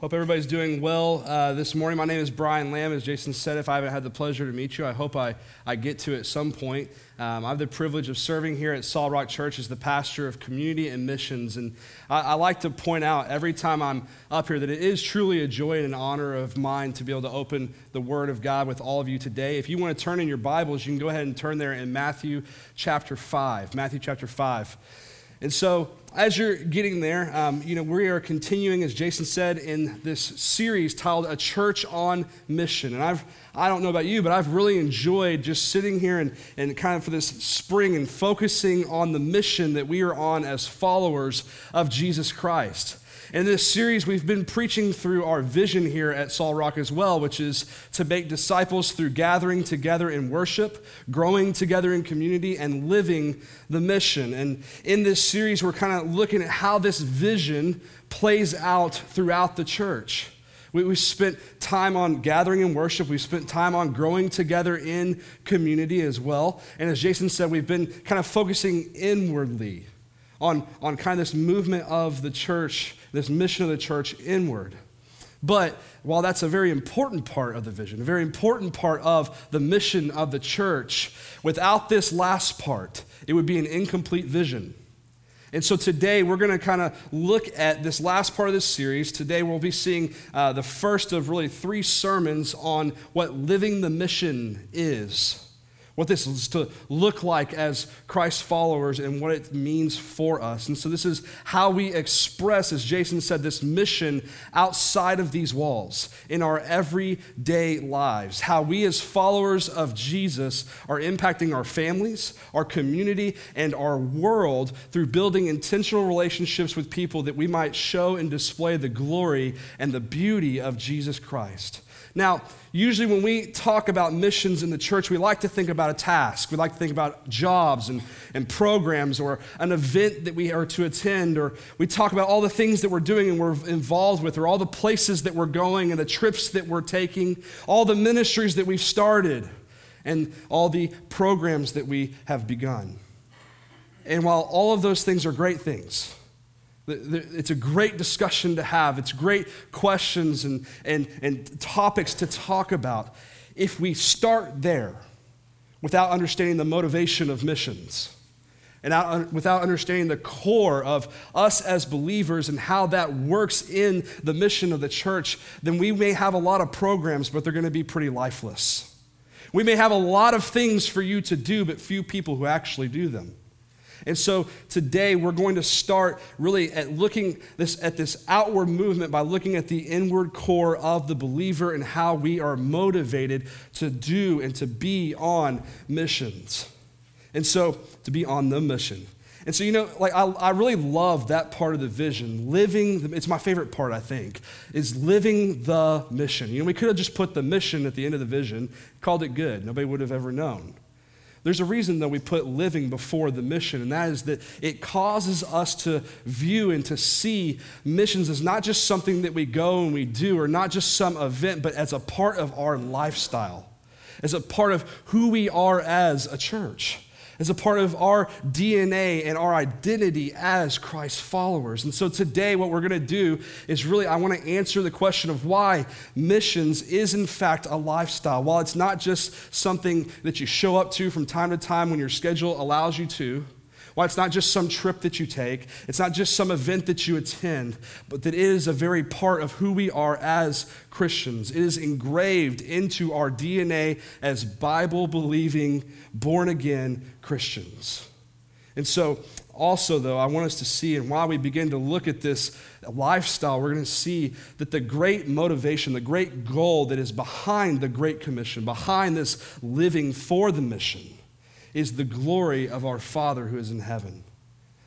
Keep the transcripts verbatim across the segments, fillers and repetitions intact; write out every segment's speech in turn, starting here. Hope everybody's doing well uh, this morning. My name is Brian Lamb. As Jason said, if I haven't had the pleasure to meet you, I hope I, I get to at some point. Um, I have the privilege of serving here at Salt Rock Church as the pastor of community and missions. And I, I like to point out every time I'm up here that it is truly a joy and an honor of mine to be able to open the Word of God with all of you today. If you want to turn in your Bibles, you can go ahead and turn there in Matthew chapter five. Matthew chapter five. And so as you're getting there, um, you know, we are continuing, as Jason said, in this series titled A Church on Mission. And I've, I don't know about you, but I've really enjoyed just sitting here and, and kind of for this spring and focusing on the mission that we are on as followers of Jesus Christ. In this series, we've been preaching through our vision here at Saul Rock as well, which is to make disciples through gathering together in worship, growing together in community, and living the mission. And in this series, we're kind of looking at how this vision plays out throughout the church. We, we spent time on gathering in worship. We spent time on growing together in community as well. And as Jason said, we've been kind of focusing inwardly on, on kind of this movement of the church, this mission of the church inward. But while that's a very important part of the vision, a very important part of the mission of the church, without this last part, it would be an incomplete vision. And so today we're going to kind of look at this last part of this series. Today we'll be seeing uh, the first of really three sermons on what living the mission is, what this is to look like as Christ followers and what it means for us. And so this is how we express, as Jason said, this mission outside of these walls in our everyday lives, how we as followers of Jesus are impacting our families, our community, and our world through building intentional relationships with people that we might show and display the glory and the beauty of Jesus Christ. Now, usually when we talk about missions in the church, we like to think about a task. We like to think about jobs and, and programs or an event that we are to attend, or we talk about all the things that we're doing and we're involved with, or all the places that we're going and the trips that we're taking, all the ministries that we've started, and all the programs that we have begun. And while all of those things are great things, it's a great discussion to have. It's great questions and, and, and topics to talk about. If we start there without understanding the motivation of missions and out, without understanding the core of us as believers and how that works in the mission of the church, then we may have a lot of programs, but they're going to be pretty lifeless. We may have a lot of things for you to do, but few people who actually do them. And so today we're going to start really at looking this at this outward movement by looking at the inward core of the believer and how we are motivated to do and to be on missions. And so to be on the mission. And so, you know, like I, I really love that part of the vision. Living, the, it's my favorite part, I think, is living the mission. You know, we could have just put the mission at the end of the vision, called it good. Nobody would have ever known. There's a reason, though, we put living before the mission, and that is that it causes us to view and to see missions as not just something that we go and we do, or not just some event, but as a part of our lifestyle, as a part of who we are as a church, as a part of our D N A and our identity as Christ followers. And so today what we're going to do is really, I want to answer the question of why missions is in fact a lifestyle. While it's not just something that you show up to from time to time when your schedule allows you to, while it's not just some trip that you take, it's not just some event that you attend, but that it is a very part of who we are as Christians. It is engraved into our D N A as Bible-believing, born-again Christians. And so also, though, I want us to see, and while we begin to look at this lifestyle, we're going to see that the great motivation, the great goal that is behind the Great Commission, behind this living for the mission, is the glory of our Father who is in heaven.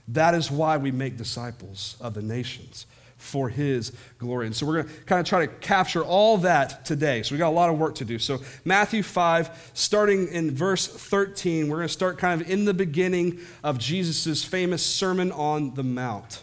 That is why we make disciples of the nations, for his glory. And so we're going to kind of try to capture all that today. So we got a lot of work to do. So Matthew five, starting in verse thirteen, we're going to start kind of in the beginning of Jesus' famous Sermon on the Mount.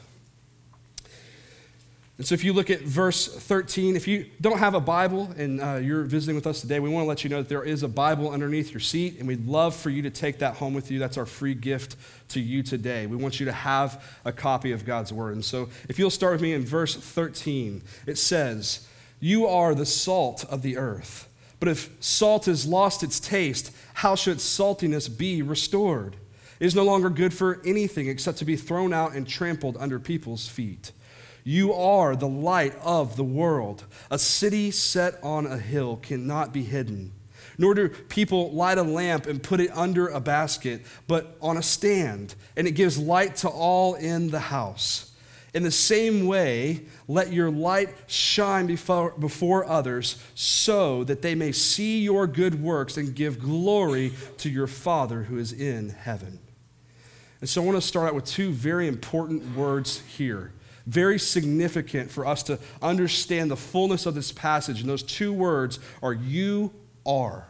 And so if you look at verse thirteen, if you don't have a Bible and uh, you're visiting with us today, we want to let you know that there is a Bible underneath your seat, and we'd love for you to take that home with you. That's our free gift to you today. We want you to have a copy of God's Word. And so if you'll start with me in verse thirteen, it says, "You are the salt of the earth. But if salt has lost its taste, how should saltiness be restored? It is no longer good for anything except to be thrown out and trampled under people's feet. You are the light of the world. A city set on a hill cannot be hidden. Nor do people light a lamp and put it under a basket, but on a stand, and it gives light to all in the house. In the same way, let your light shine before, before others, so that they may see your good works and give glory to your Father who is in heaven." And so I want to start out with two very important words here. Very significant for us to understand the fullness of this passage. And those two words are "you are."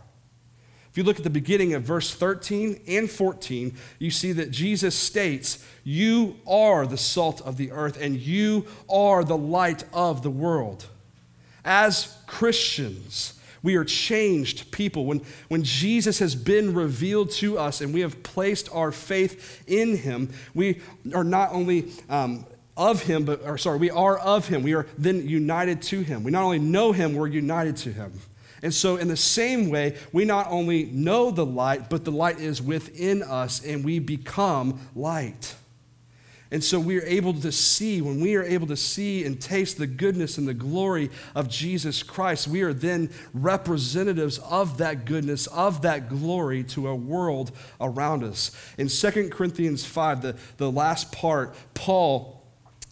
If you look at the beginning of verse thirteen and fourteen, you see that Jesus states, "You are the salt of the earth, and you are the light of the world." As Christians, we are changed people. When, when Jesus has been revealed to us and we have placed our faith in him, we are not only... Um, of him, but or sorry, we are of him. We are then united to him. We not only know him, we're united to him. And so in the same way, we not only know the light, but the light is within us and we become light. And so we are able to see, when we are able to see and taste the goodness and the glory of Jesus Christ, we are then representatives of that goodness, of that glory to a world around us. In Second Corinthians five, the, the last part, Paul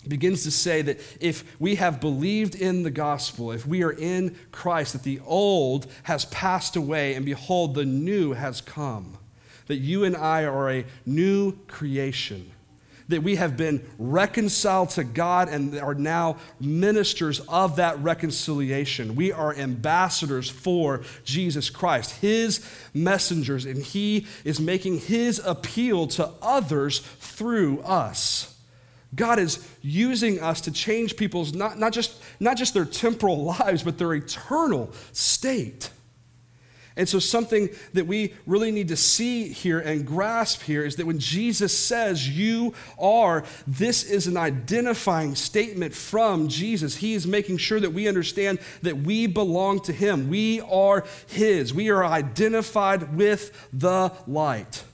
begins to say that if we have believed in the gospel, if we are in Christ, that the old has passed away and behold, the new has come. That you and I are a new creation. That we have been reconciled to God and are now ministers of that reconciliation. We are ambassadors for Jesus Christ, his messengers, and he is making his appeal to others through us. God is using us to change people's, not, not, just, not just their temporal lives, but their eternal state. And so something that we really need to see here and grasp here is that when Jesus says, "You are," this is an identifying statement from Jesus. He is making sure that we understand that we belong to him. We are his. We are identified with the light.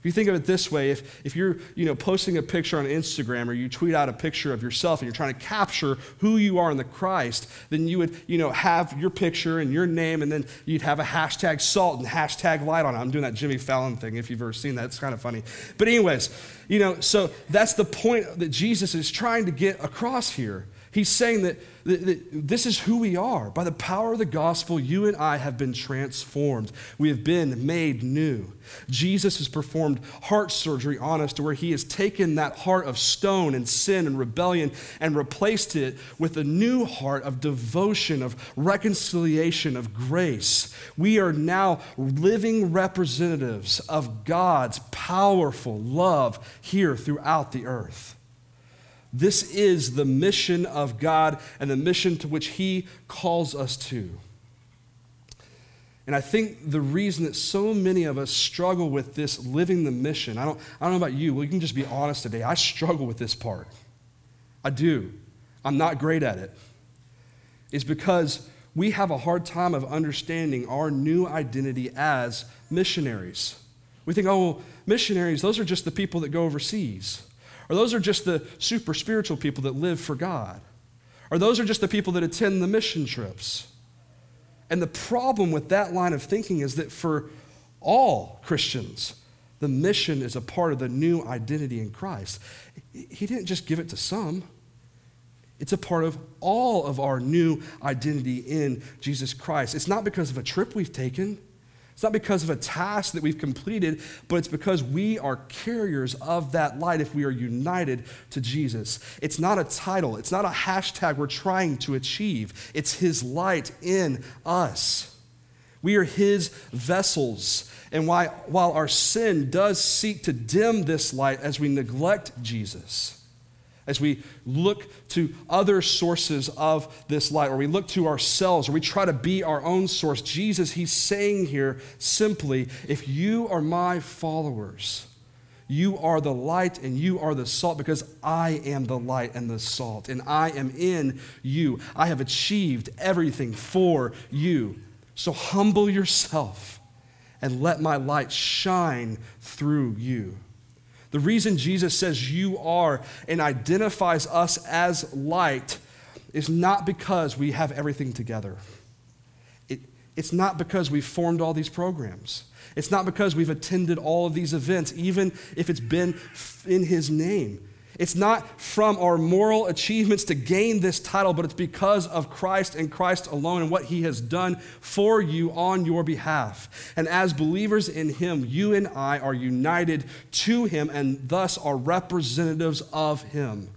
If you think of it this way, if, if you're you know, posting a picture on Instagram or you tweet out a picture of yourself and you're trying to capture who you are in the Christ, then you would you know, have your picture and your name, and then you'd have a hashtag salt and hashtag light on it. I'm doing that Jimmy Fallon thing, if you've ever seen that. It's kind of funny. But anyways, you know, so that's the point that Jesus is trying to get across here. He's saying that, that, that this is who we are. By the power of the gospel, you and I have been transformed. We have been made new. Jesus has performed heart surgery on us to where he has taken that heart of stone and sin and rebellion and replaced it with a new heart of devotion, of reconciliation, of grace. We are now living representatives of God's powerful love here throughout the earth. This is the mission of God and the mission to which he calls us to. And I think the reason that so many of us struggle with this living the mission, I don't, I don't know about you, well, you can just be honest today. I struggle with this part. I do. I'm not great at it. It's because we have a hard time of understanding our new identity as missionaries. We think, oh, well, missionaries, those are just the people that go overseas. Or those are just the super spiritual people that live for God. Or those are just the people that attend the mission trips. And the problem with that line of thinking is that for all Christians, the mission is a part of the new identity in Christ. He didn't just give it to some. It's a part of all of our new identity in Jesus Christ. It's not because of a trip we've taken. It's not because of a task that we've completed, but it's because we are carriers of that light if we are united to Jesus. It's not a title. It's not a hashtag we're trying to achieve. It's his light in us. We are his vessels. And while, while our sin does seek to dim this light as we neglect Jesus, as we look to other sources of this light, or we look to ourselves, or we try to be our own source. Jesus, he's saying here simply, if you are my followers, you are the light and you are the salt, because I am the light and the salt, and I am in you. I have achieved everything for you. So humble yourself and let my light shine through you. The reason Jesus says you are and identifies us as light is not because we have everything together. It, it's not because we've formed all these programs. It's not because we've attended all of these events, even if it's been in his name. It's not from our moral achievements to gain this title, but it's because of Christ and Christ alone and what he has done for you on your behalf. And as believers in him, you and I are united to him and thus are representatives of him.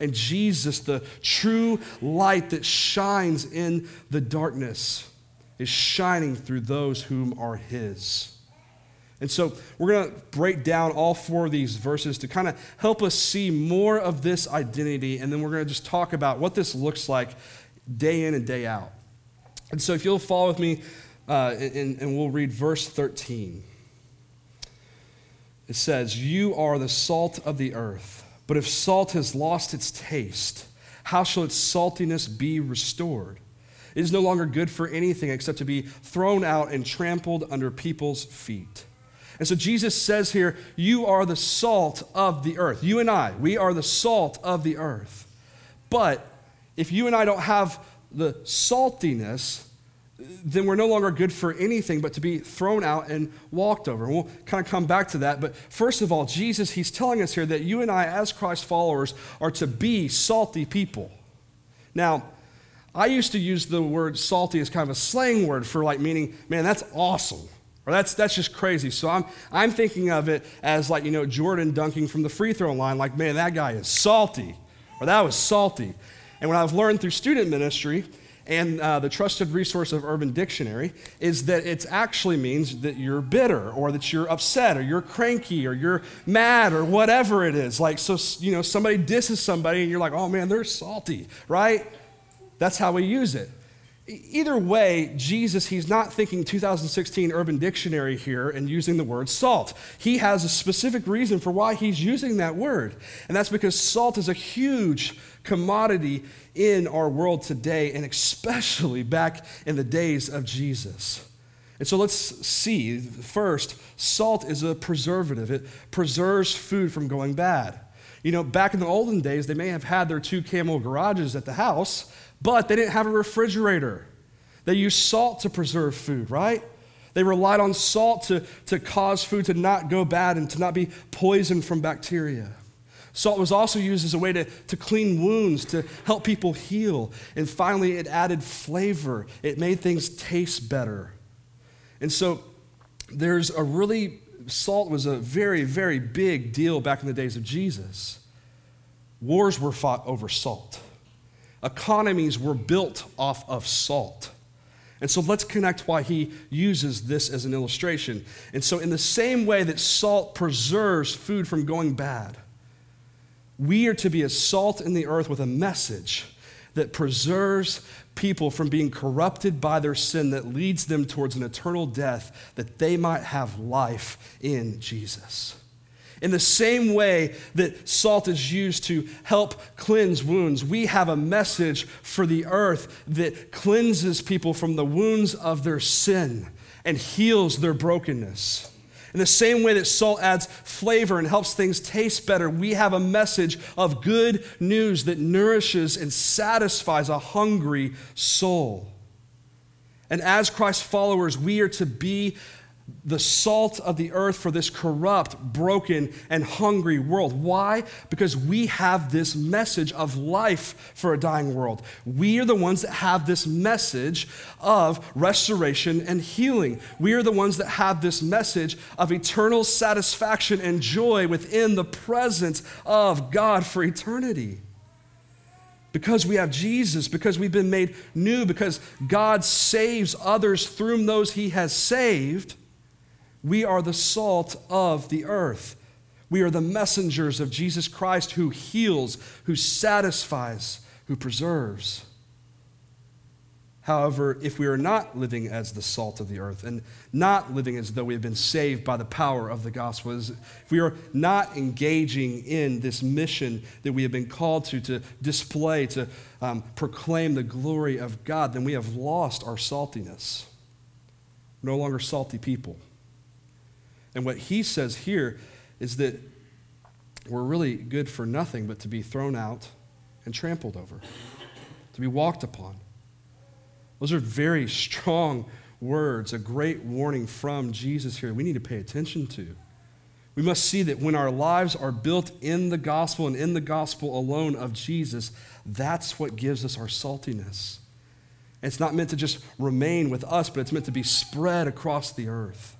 And Jesus, the true light that shines in the darkness, is shining through those whom are his. And so we're going to break down all four of these verses to kind of help us see more of this identity, and then we're going to just talk about what this looks like day in and day out. And so if you'll follow with me, uh, and, and we'll read verse thirteen. It says, "You are the salt of the earth, but if salt has lost its taste, how shall its saltiness be restored? It is no longer good for anything except to be thrown out and trampled under people's feet." And so Jesus says here, you are the salt of the earth. You and I, we are the salt of the earth. But if you and I don't have the saltiness, then we're no longer good for anything but to be thrown out and walked over. And we'll kind of come back to that. But first of all, Jesus, he's telling us here that you and I, as Christ followers, are to be salty people. Now, I used to use the word salty as kind of a slang word for like meaning, man, that's awesome. Or that's that's just crazy. So I'm I'm thinking of it as like, you know, Jordan dunking from the free throw line, like, man, that guy is salty, or that was salty. And what I've learned through student ministry and uh, the trusted resource of Urban Dictionary is that it actually means that you're bitter, or that you're upset, or you're cranky, or you're mad, or whatever it is. Like, so, you know, somebody disses somebody and you're like, oh man, they're salty, right? That's how we use it. Either way, Jesus, he's not thinking two thousand sixteen Urban Dictionary here and using the word salt. He has a specific reason for why he's using that word. And that's because salt is a huge commodity in our world today, and especially back in the days of Jesus. And so let's see. First, salt is a preservative. It preserves food from going bad. You know, back in the olden days, they may have had their two camel garages at the house, but they didn't have a refrigerator. They used salt to preserve food, right? They relied on salt to, to cause food to not go bad and to not be poisoned from bacteria. Salt was also used as a way to, to clean wounds, to help people heal. And finally, it added flavor. It made things taste better. And so there's a really, salt was a very, very big deal back in the days of Jesus. Wars were fought over salt. Economies were built off of salt. And so let's connect why he uses this as an illustration. And so in the same way that salt preserves food from going bad, we are to be a salt in the earth with a message that preserves people from being corrupted by their sin, that leads them towards an eternal death, that they might have life in Jesus. In the same way that salt is used to help cleanse wounds, we have a message for the earth that cleanses people from the wounds of their sin and heals their brokenness. In the same way that salt adds flavor and helps things taste better, we have a message of good news that nourishes and satisfies a hungry soul. And as Christ's followers, we are to be the salt of the earth for this corrupt, broken, and hungry world. Why? Because we have this message of life for a dying world. We are the ones that have this message of restoration and healing. We are the ones that have this message of eternal satisfaction and joy within the presence of God for eternity. Because we have Jesus, because we've been made new, because God saves others through those he has saved, we are the salt of the earth. We are the messengers of Jesus Christ who heals, who satisfies, who preserves. However, if we are not living as the salt of the earth and not living as though we have been saved by the power of the gospel, if we are not engaging in this mission that we have been called to, to display, to um, proclaim the glory of God, then we have lost our saltiness. We're no longer salty people. And what he says here is that we're really good for nothing but to be thrown out and trampled over, to be walked upon. Those are very strong words, a great warning from Jesus here we need to pay attention to. We must see that when our lives are built in the gospel and in the gospel alone of Jesus, that's what gives us our saltiness. And it's not meant to just remain with us, but it's meant to be spread across the earth.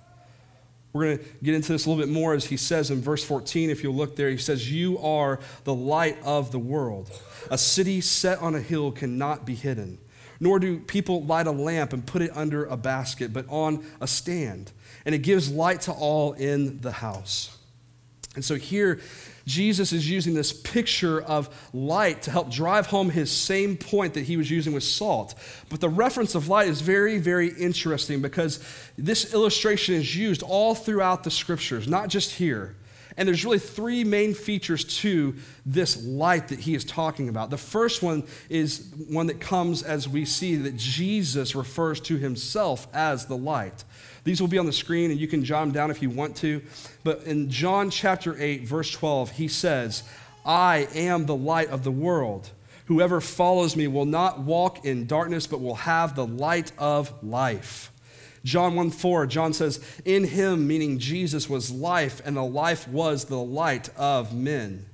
We're going to get into this a little bit more as he says in verse fourteen, if you'll look there, he says, "You are the light of the world. A city set on a hill cannot be hidden. Nor do people light a lamp and put it under a basket, but on a stand. And it gives light to all in the house." And so here, Jesus is using this picture of light to help drive home his same point that he was using with salt. But the reference of light is very, very interesting because this illustration is used all throughout the scriptures, not just here. And there's really three main features to this light that he is talking about. The first one is one that comes as we see that Jesus refers to himself as the light. These will be on the screen, and you can jot them down if you want to. But in John chapter eight, verse twelve, he says, "I am the light of the world. Whoever follows me will not walk in darkness, but will have the light of life." John one four, John says, "In him," meaning Jesus, "was life, and the life was the light of men."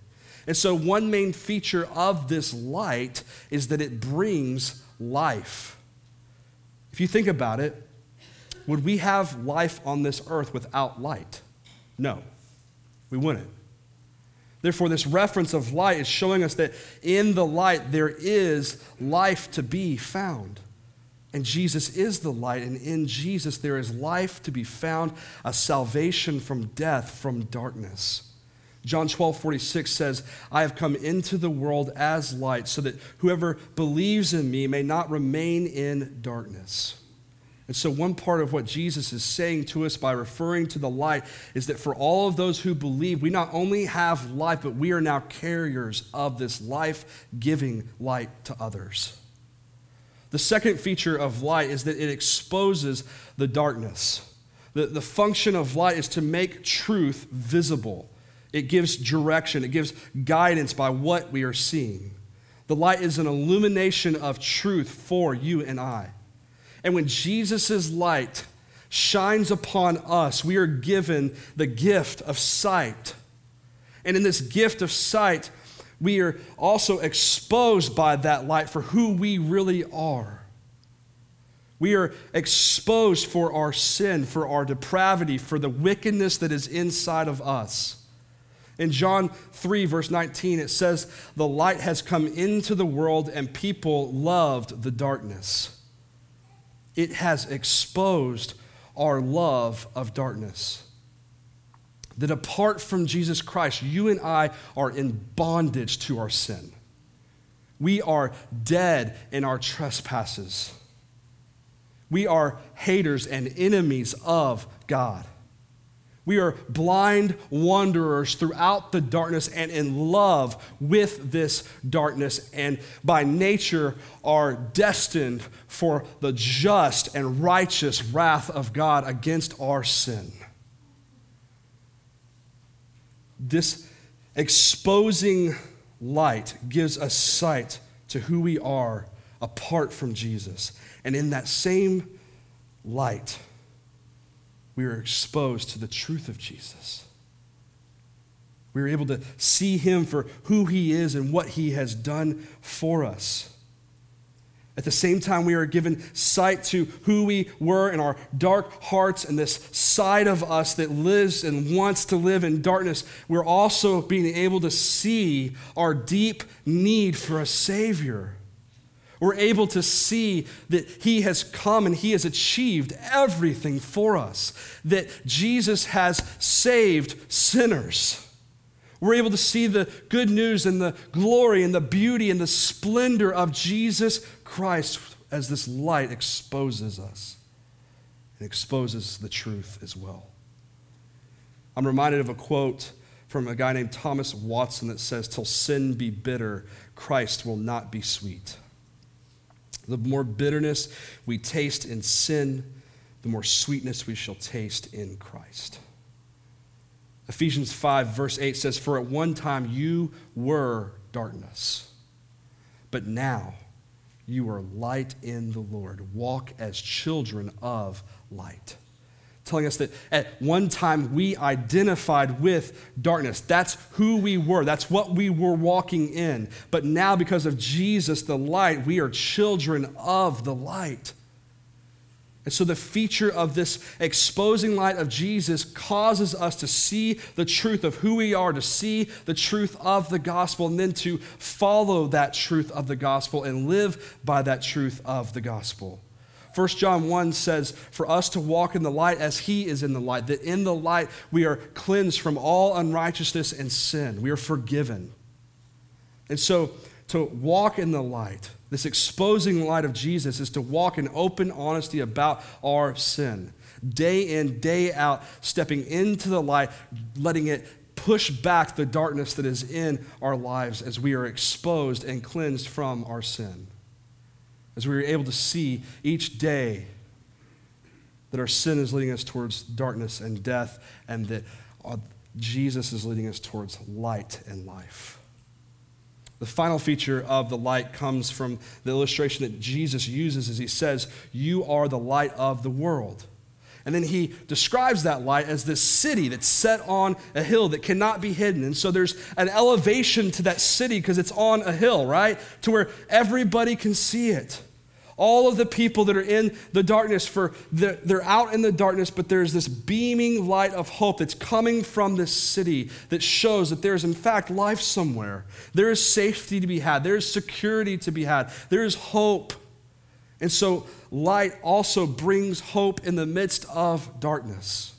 And so one main feature of this light is that it brings life. If you think about it, would we have life on this earth without light? No, we wouldn't. Therefore, this reference of light is showing us that in the light there is life to be found. And Jesus is the light, and in Jesus there is life to be found, a salvation from death, from darkness. John twelve forty-six says, "I have come into the world as light, so that whoever believes in me may not remain in darkness." And so one part of what Jesus is saying to us by referring to the light is that for all of those who believe, we not only have life, but we are now carriers of this life-giving light to others. The second feature of light is that it exposes the darkness. The, the function of light is to make truth visible. It gives direction. It gives guidance by what we are seeing. The light is an illumination of truth for you and I. And when Jesus' light shines upon us, we are given the gift of sight. And in this gift of sight, we are also exposed by that light for who we really are. We are exposed for our sin, for our depravity, for the wickedness that is inside of us. In John three, verse nineteen, it says, "The light has come into the world, and people loved the darkness." It has exposed our love of darkness. That apart from Jesus Christ, you and I are in bondage to our sin. We are dead in our trespasses. We are haters and enemies of God. We are blind wanderers throughout the darkness and in love with this darkness, and by nature are destined for the just and righteous wrath of God against our sin. This exposing light gives us sight to who we are apart from Jesus. And in that same light, we are exposed to the truth of Jesus. We are able to see him for who he is and what he has done for us. At the same time, we are given sight to who we were in our dark hearts and this side of us that lives and wants to live in darkness. We're also being able to see our deep need for a Savior. We're able to see that he has come and he has achieved everything for us, that Jesus has saved sinners. We're able to see the good news and the glory and the beauty and the splendor of Jesus Christ as this light exposes us. It exposes the truth as well. I'm reminded of a quote from a guy named Thomas Watson that says, "Till sin be bitter, Christ will not be sweet." The more bitterness we taste in sin, the more sweetness we shall taste in Christ. Ephesians five, verse eight says, "For at one time you were darkness, but now you are light in the Lord. Walk as children of light." Telling us that at one time we identified with darkness. That's who we were. That's what we were walking in. But now because of Jesus, the light, we are children of the light. And so the feature of this exposing light of Jesus causes us to see the truth of who we are, to see the truth of the gospel, and then to follow that truth of the gospel and live by that truth of the gospel. First John one says, "For us to walk in the light as he is in the light, that in the light we are cleansed from all unrighteousness and sin." We are forgiven. And so to walk in the light, this exposing light of Jesus, is to walk in open honesty about our sin. Day in, day out, stepping into the light, letting it push back the darkness that is in our lives as we are exposed and cleansed from our sin. As we are able to see each day that our sin is leading us towards darkness and death, and that Jesus is leading us towards light and life. The final feature of the light comes from the illustration that Jesus uses as he says, "You are the light of the world." And then he describes that light as this city that's set on a hill that cannot be hidden. And so there's an elevation to that city because it's on a hill, right? To where everybody can see it. All of the people that are in the darkness, for the, they're out in the darkness, but there's this beaming light of hope that's coming from this city that shows that there's, in fact, life somewhere. There is safety to be had. There is security to be had. There is hope. And so light also brings hope in the midst of darkness.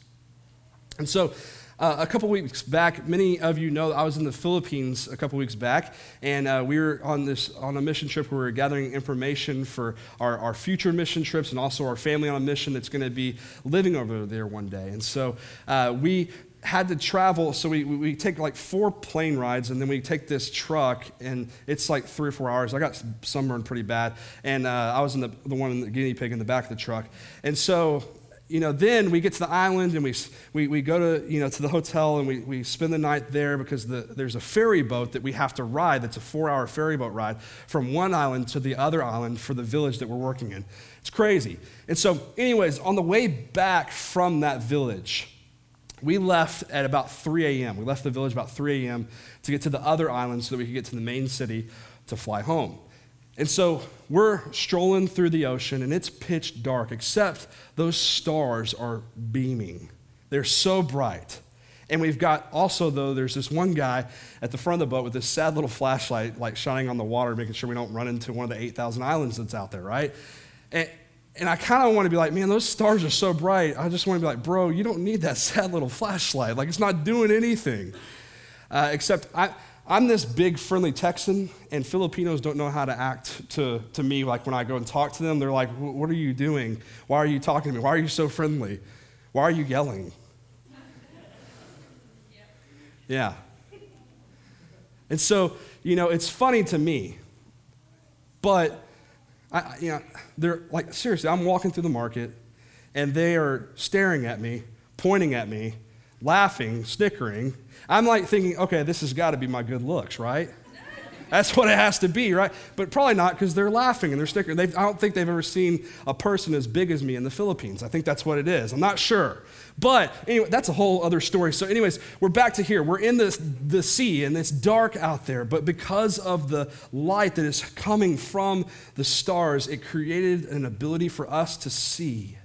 And so uh, a couple weeks back, many of you know I was in the Philippines a couple weeks back, and uh, we were on this on a mission trip where we were gathering information for our, our future mission trips and also our family on a mission that's going to be living over there one day. And so uh, we had to travel, so we we take like four plane rides, and then we take this truck, and it's like three or four hours. I got sunburned pretty bad, and uh, I was in the, the one in the guinea pig in the back of the truck. And so, you know, then we get to the island, and we we, we go to, you know, to the hotel, and we, we spend the night there because the, there's a ferry boat that we have to ride. That's a four-hour ferry boat ride from one island to the other island for the village that we're working in. It's crazy. And so, anyways, on the way back from that village, we left at about three a.m. We left the village about three a.m. to get to the other island so that we could get to the main city to fly home. And so we're strolling through the ocean, and it's pitch dark, except those stars are beaming. They're so bright. And we've got also, though, there's this one guy at the front of the boat with this sad little flashlight, like shining on the water, making sure we don't run into one of the eight thousand islands that's out there, right? And, And I kind of want to be like, man, those stars are so bright. I just want to be like, bro, you don't need that sad little flashlight. Like, it's not doing anything. Uh, except I, I'm this big, friendly Texan, and Filipinos don't know how to act to, to me. Like, when I go and talk to them, they're like, what are you doing? Why are you talking to me? Why are you so friendly? Why are you yelling? Yeah. And so, you know, it's funny to me, but I, you know, they're like, seriously, I'm walking through the market, and they are staring at me, pointing at me, laughing, snickering. I'm like thinking, okay, this has got to be my good looks, right? That's what it has to be, right? But probably not, because they're laughing and they're snickering. They've, I don't think they've ever seen a person as big as me in the Philippines. I think that's what it is. I'm not sure. But anyway, that's a whole other story. So anyways, we're back to here. We're in this, the sea, and it's dark out there. But because of the light that is coming from the stars, it created an ability for us to see.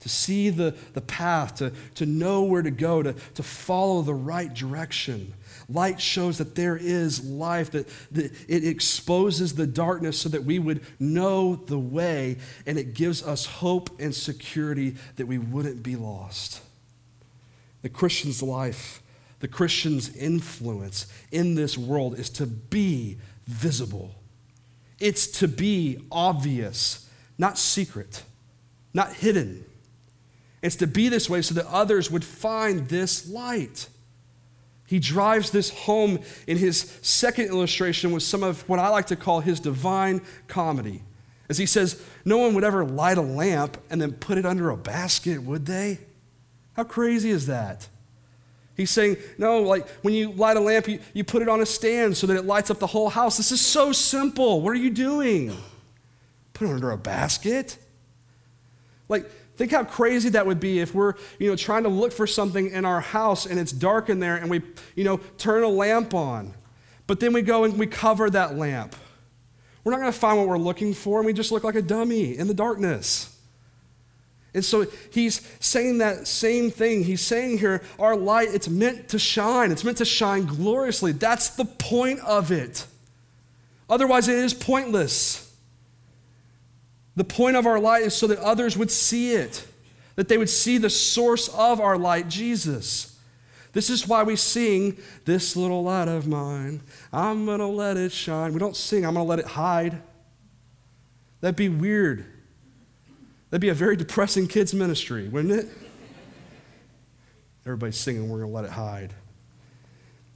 To see the, the path, to, to know where to go, to, to follow the right direction. Light shows that there is life, that, that it exposes the darkness so that we would know the way, and it gives us hope and security that we wouldn't be lost. The Christian's life The Christian's influence in this world is to be visible. It's to be obvious, not secret, not hidden. It's to be this way so that others would find this light. He drives this home in his second illustration with some of what I like to call his divine comedy. As he says, no one would ever light a lamp and then put it under a basket, would they? How crazy is that? He's saying, no, like when you light a lamp, you, you put it on a stand so that it lights up the whole house. This is so simple. What are you doing? Put it under a basket? Like, think how crazy that would be if we're, you know, trying to look for something in our house and it's dark in there and we, you know, turn a lamp on. But then we go and we cover that lamp. We're not going to find what we're looking for, and we just look like a dummy in the darkness. And so he's saying that same thing. He's saying here, our light, it's meant to shine. It's meant to shine gloriously. That's the point of it. Otherwise, it is pointless. The point of our light is so that others would see it, that they would see the source of our light, Jesus. This is why we sing, this little light of mine, I'm going to let it shine. We don't sing, I'm going to let it hide. That'd be weird. That'd be a very depressing kids' ministry, wouldn't it? Everybody's singing, we're going to let it hide.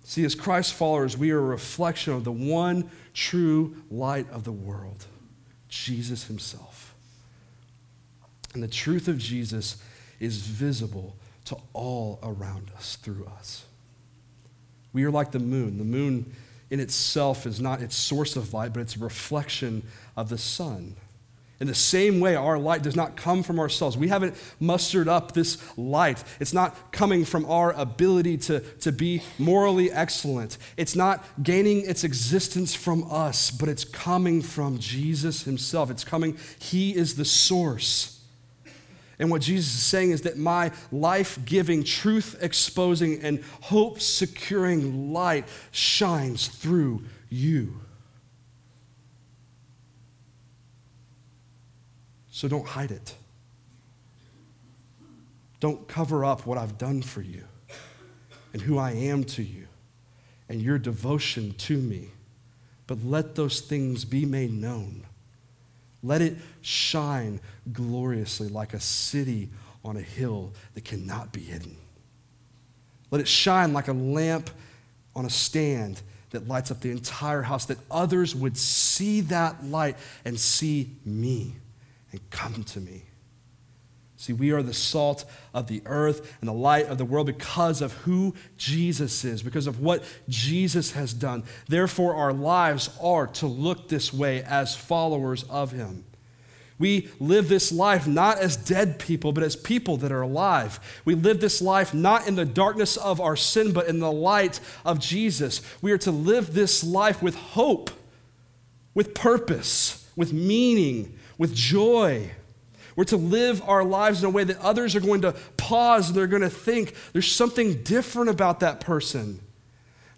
See, as Christ followers, we are a reflection of the one true light of the world, Jesus himself. And the truth of Jesus is visible to all around us, through us. We are like the moon. The moon in itself is not its source of light, but it's a reflection of the sun. In the same way, our light does not come from ourselves. We haven't mustered up this light. It's not coming from our ability to, to be morally excellent. It's not gaining its existence from us, but it's coming from Jesus himself. It's coming, he is the source. And what Jesus is saying is that my life-giving, truth-exposing, and hope-securing light shines through you. So don't hide it. Don't cover up what I've done for you and who I am to you and your devotion to me. But let those things be made known. Let it shine gloriously like a city on a hill that cannot be hidden. Let it shine like a lamp on a stand that lights up the entire house, that others would see that light and see me. And come to me. See, we are the salt of the earth and the light of the world because of who Jesus is, because of what Jesus has done. Therefore, our lives are to look this way as followers of him. We live this life not as dead people, but as people that are alive. We live this life not in the darkness of our sin, but in the light of Jesus. We are to live this life with hope, with purpose, with meaning, with joy. We're to live our lives in a way that others are going to pause and they're going to think there's something different about that person.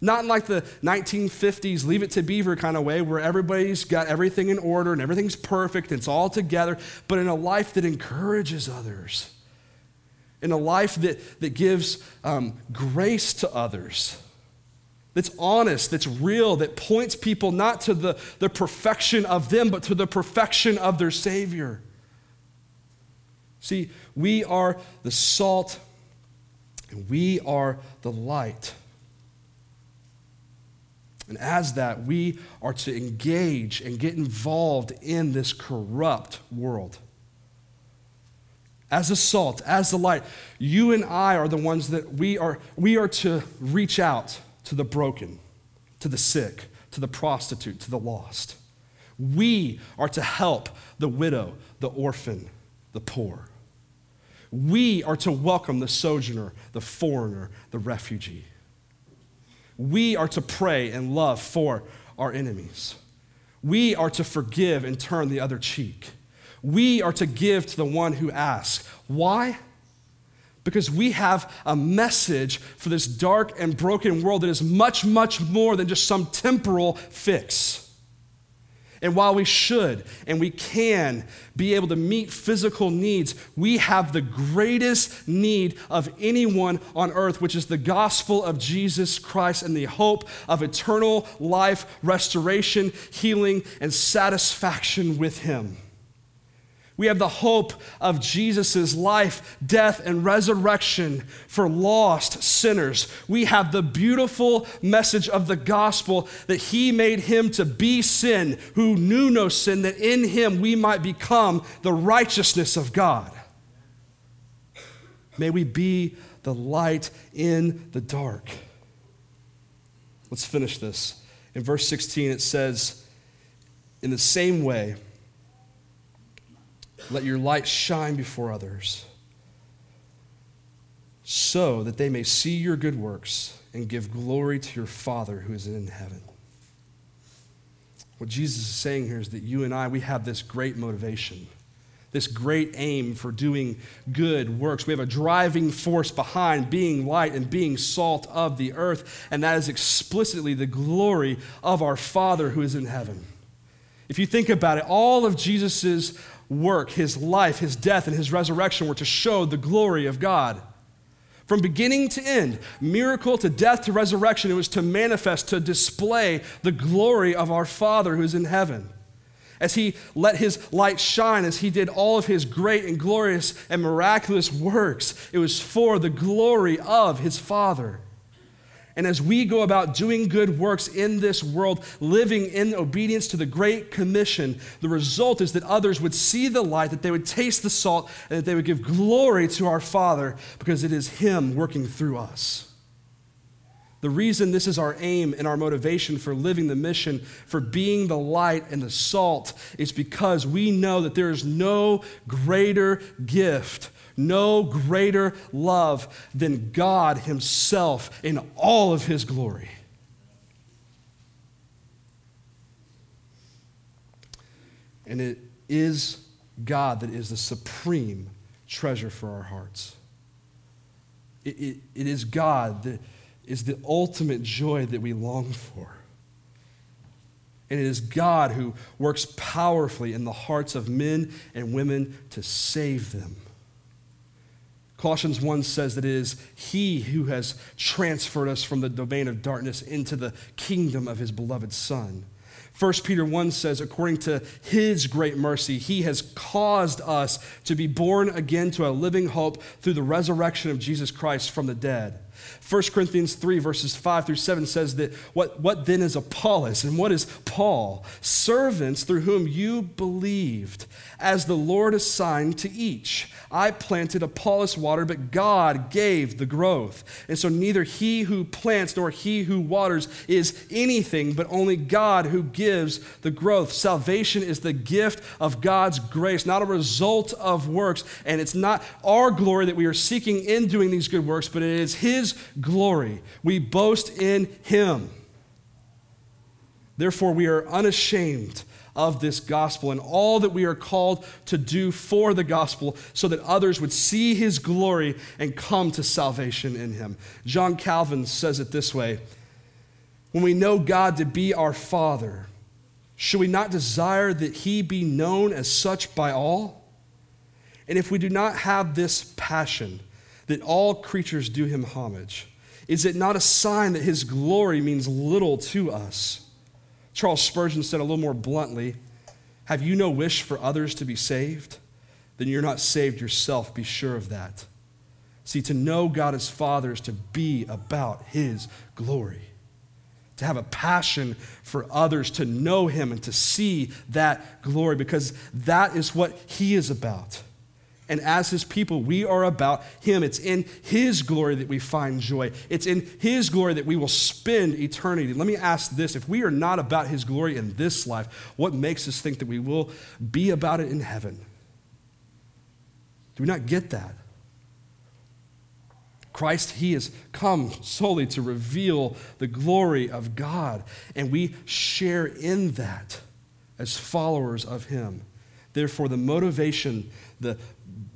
Not in like the nineteen fifties Leave It to Beaver kind of way where everybody's got everything in order and everything's perfect and it's all together, but in a life that encourages others, in a life that, that gives um, grace to others, that's honest, that's real, that points people not to the, the perfection of them, but to the perfection of their Savior. See, we are the salt and we are the light. And as that, we are to engage and get involved in this corrupt world. As the salt, as the light, you and I are the ones that we are, we are to reach out to the broken, to the sick, to the prostitute, to the lost. We are to help the widow, the orphan, the poor. We are to welcome the sojourner, the foreigner, the refugee. We are to pray and love for our enemies. We are to forgive and turn the other cheek. We are to give to the one who asks. Why? Because we have a message for this dark and broken world that is much, much more than just some temporal fix. And while we should and we can be able to meet physical needs, we have the greatest need of anyone on earth, which is the gospel of Jesus Christ and the hope of eternal life, restoration, healing, and satisfaction with him. We have the hope of Jesus' life, death, and resurrection for lost sinners. We have the beautiful message of the gospel that he made him to be sin, who knew no sin, that in him we might become the righteousness of God. May we be the light in the dark. Let's finish this. In verse sixteen, it says, in the same way, let your light shine before others so that they may see your good works and give glory to your Father who is in heaven. What Jesus is saying here is that you and I, we have this great motivation, this great aim for doing good works. We have a driving force behind being light and being salt of the earth, and that is explicitly the glory of our Father who is in heaven. If you think about it, all of Jesus's work, his life, his death, and his resurrection were to show the glory of God. From beginning to end, miracle to death to resurrection, it was to manifest, to display the glory of our Father who is in heaven. As he let his light shine, as he did all of his great and glorious and miraculous works, it was for the glory of his Father. And as we go about doing good works in this world, living in obedience to the Great Commission, the result is that others would see the light, that they would taste the salt, and that they would give glory to our Father because it is him working through us. The reason this is our aim and our motivation for living the mission, for being the light and the salt, is because we know that there is no greater gift, no greater love than God himself in all of his glory. And it is God that is the supreme treasure for our hearts. It, it, it is God that is the ultimate joy that we long for. And it is God who works powerfully in the hearts of men and women to save them. Colossians one says that it is he who has transferred us from the domain of darkness into the kingdom of his beloved Son. First Peter one says, according to his great mercy, he has caused us to be born again to a living hope through the resurrection of Jesus Christ from the dead. First Corinthians three, verses five through seven says that what, what then is Apollos and what is Paul? Servants through whom you believed, as the Lord assigned to each. I planted, Apollos watered, but God gave the growth. And so neither he who plants nor he who waters is anything, but only God who gives the growth. Salvation is the gift of God's grace, not a result of works. And it's not our glory that we are seeking in doing these good works, but it is his glory. We boast in him. Therefore, we are unashamed of this gospel and all that we are called to do for the gospel so that others would see his glory and come to salvation in him. John Calvin says it this way, when we know God to be our Father, should we not desire that he be known as such by all? And if we do not have this passion, that all creatures do him homage, is it not a sign that his glory means little to us? Charles Spurgeon said a little more bluntly, have you no wish for others to be saved? Then you're not saved yourself, be sure of that. See, to know God as Father is to be about his glory, to have a passion for others, to know him and to see that glory, because that is what he is about. And as his people, we are about him. It's in his glory that we find joy. It's in his glory that we will spend eternity. Let me ask this. If we are not about his glory in this life, what makes us think that we will be about it in heaven? Do we not get that? Christ, he has come solely to reveal the glory of God, and we share in that as followers of him. Therefore, the motivation, the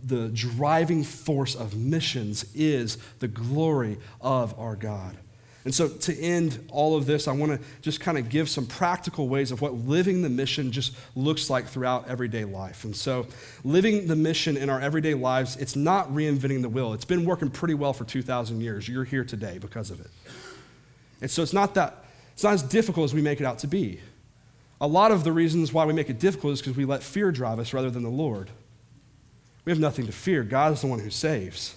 The driving force of missions is the glory of our God. And so to end all of this, I want to just kind of give some practical ways of what living the mission just looks like throughout everyday life. And so living the mission in our everyday lives, it's not reinventing the wheel. It's been working pretty well for two thousand years. You're here today because of it. And so it's not that, it's not as difficult as we make it out to be. A lot of the reasons why we make it difficult is because we let fear drive us rather than the Lord. We have nothing to fear. God is the one who saves.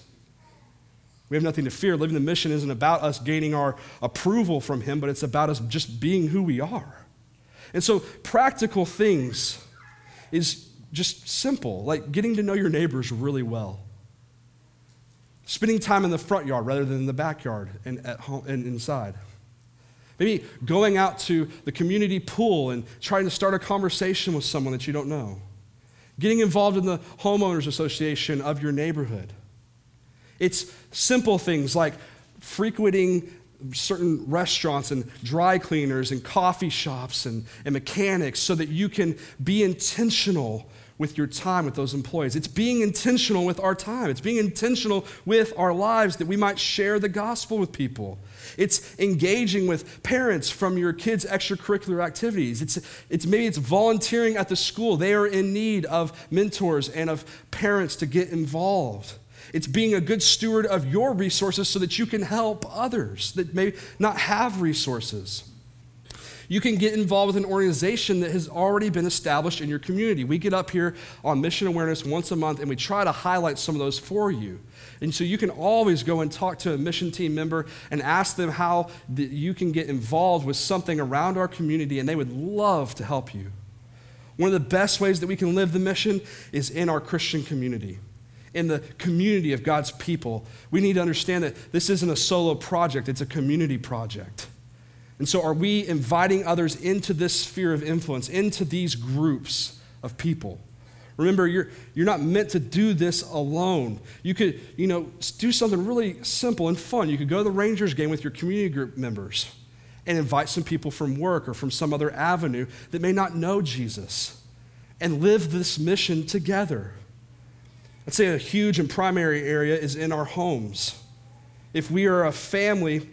We have nothing to fear. Living the mission isn't about us gaining our approval from him, but it's about us just being who we are. And so practical things is just simple, like getting to know your neighbors really well. Spending time in the front yard rather than in the backyard and at home and inside. Maybe going out to the community pool and trying to start a conversation with someone that you don't know. Getting involved in the homeowners association of your neighborhood. It's simple things like frequenting certain restaurants and dry cleaners and coffee shops and, and mechanics so that you can be intentional with your time with those employees. It's being intentional with our time. It's being intentional with our lives that we might share the gospel with people. It's engaging with parents from your kids' extracurricular activities. It's it's maybe it's volunteering at the school. They are in need of mentors and of parents to get involved. It's being a good steward of your resources so that you can help others that may not have resources. You can get involved with an organization that has already been established in your community. We get up here on Mission Awareness once a month, and we try to highlight some of those for you. And so you can always go and talk to a mission team member and ask them how the, you can get involved with something around our community, and they would love to help you. One of the best ways that we can live the mission is in our Christian community. In the community of God's people, we need to understand that this isn't a solo project, it's a community project. And so are we inviting others into this sphere of influence, into these groups of people? Remember, you're you're not meant to do this alone. You could, you know, do something really simple and fun. You could go to the Rangers game with your community group members and invite some people from work or from some other avenue that may not know Jesus and live this mission together. I'd say a huge and primary area is in our homes. If we are a family,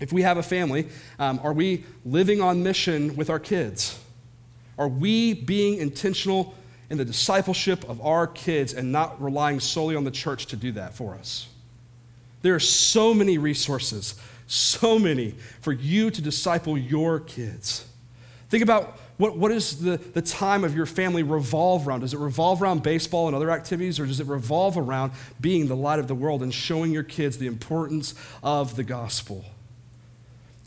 if we have a family, um, are we living on mission with our kids? Are we being intentional in the discipleship of our kids and not relying solely on the church to do that for us? There are so many resources, so many for you to disciple your kids. Think about What, what is the, the time of your family revolve around? Does it revolve around baseball and other activities, or does it revolve around being the light of the world and showing your kids the importance of the gospel?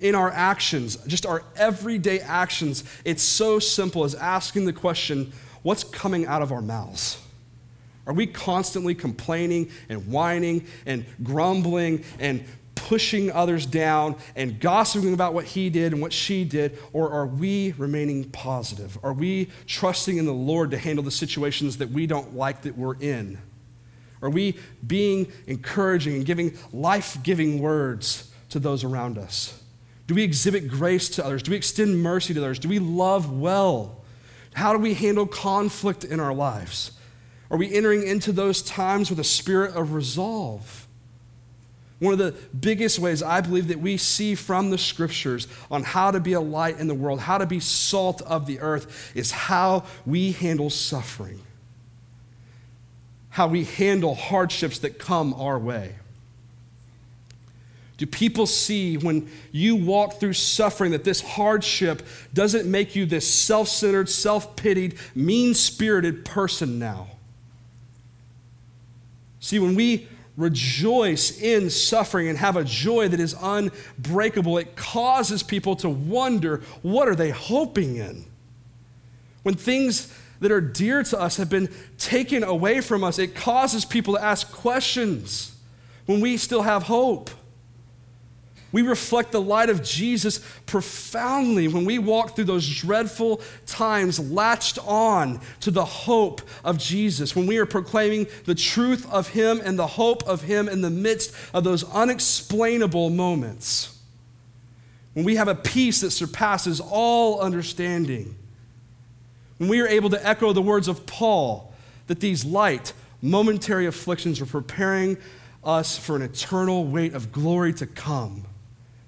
In our actions, just our everyday actions, it's so simple as asking the question, what's coming out of our mouths? Are we constantly complaining and whining and grumbling and pushing others down and gossiping about what he did and what she did, or are we remaining positive? Are we trusting in the Lord to handle the situations that we don't like that we're in? Are we being encouraging and giving life-giving words to those around us? Do we exhibit grace to others? Do we extend mercy to others? Do we love well? How do we handle conflict in our lives? Are we entering into those times with a spirit of resolve? One of the biggest ways I believe that we see from the scriptures on how to be a light in the world, how to be salt of the earth, is how we handle suffering, how we handle hardships that come our way. Do people see when you walk through suffering that this hardship doesn't make you this self-centered, self-pitied, mean-spirited person now? See, when we rejoice in suffering and have a joy that is unbreakable, it causes people to wonder, what are they hoping in? When things that are dear to us have been taken away from us, it causes people to ask questions when we still have hope. We reflect the light of Jesus profoundly when we walk through those dreadful times latched on to the hope of Jesus, when we are proclaiming the truth of him and the hope of him in the midst of those unexplainable moments, when we have a peace that surpasses all understanding, when we are able to echo the words of Paul that these light, momentary afflictions are preparing us for an eternal weight of glory to come.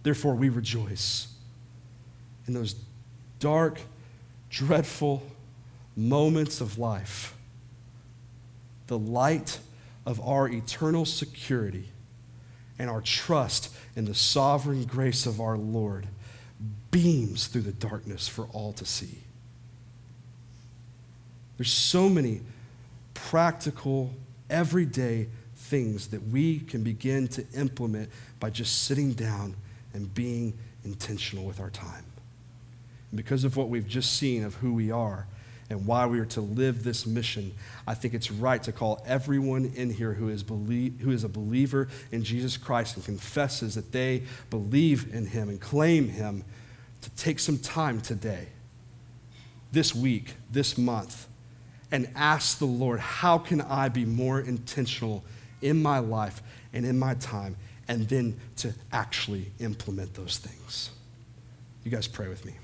Therefore, we rejoice in those dark, dreadful moments of life. The light of our eternal security and our trust in the sovereign grace of our Lord beams through the darkness for all to see. There's so many practical, everyday things that we can begin to implement by just sitting down and being intentional with our time. And because of what we've just seen of who we are and why we are to live this mission, I think it's right to call everyone in here who is believe, who is a believer in Jesus Christ and confesses that they believe in him and claim him to take some time today, this week, this month, and ask the Lord, how can I be more intentional in my life and in my time, and then to actually implement those things. You guys pray with me.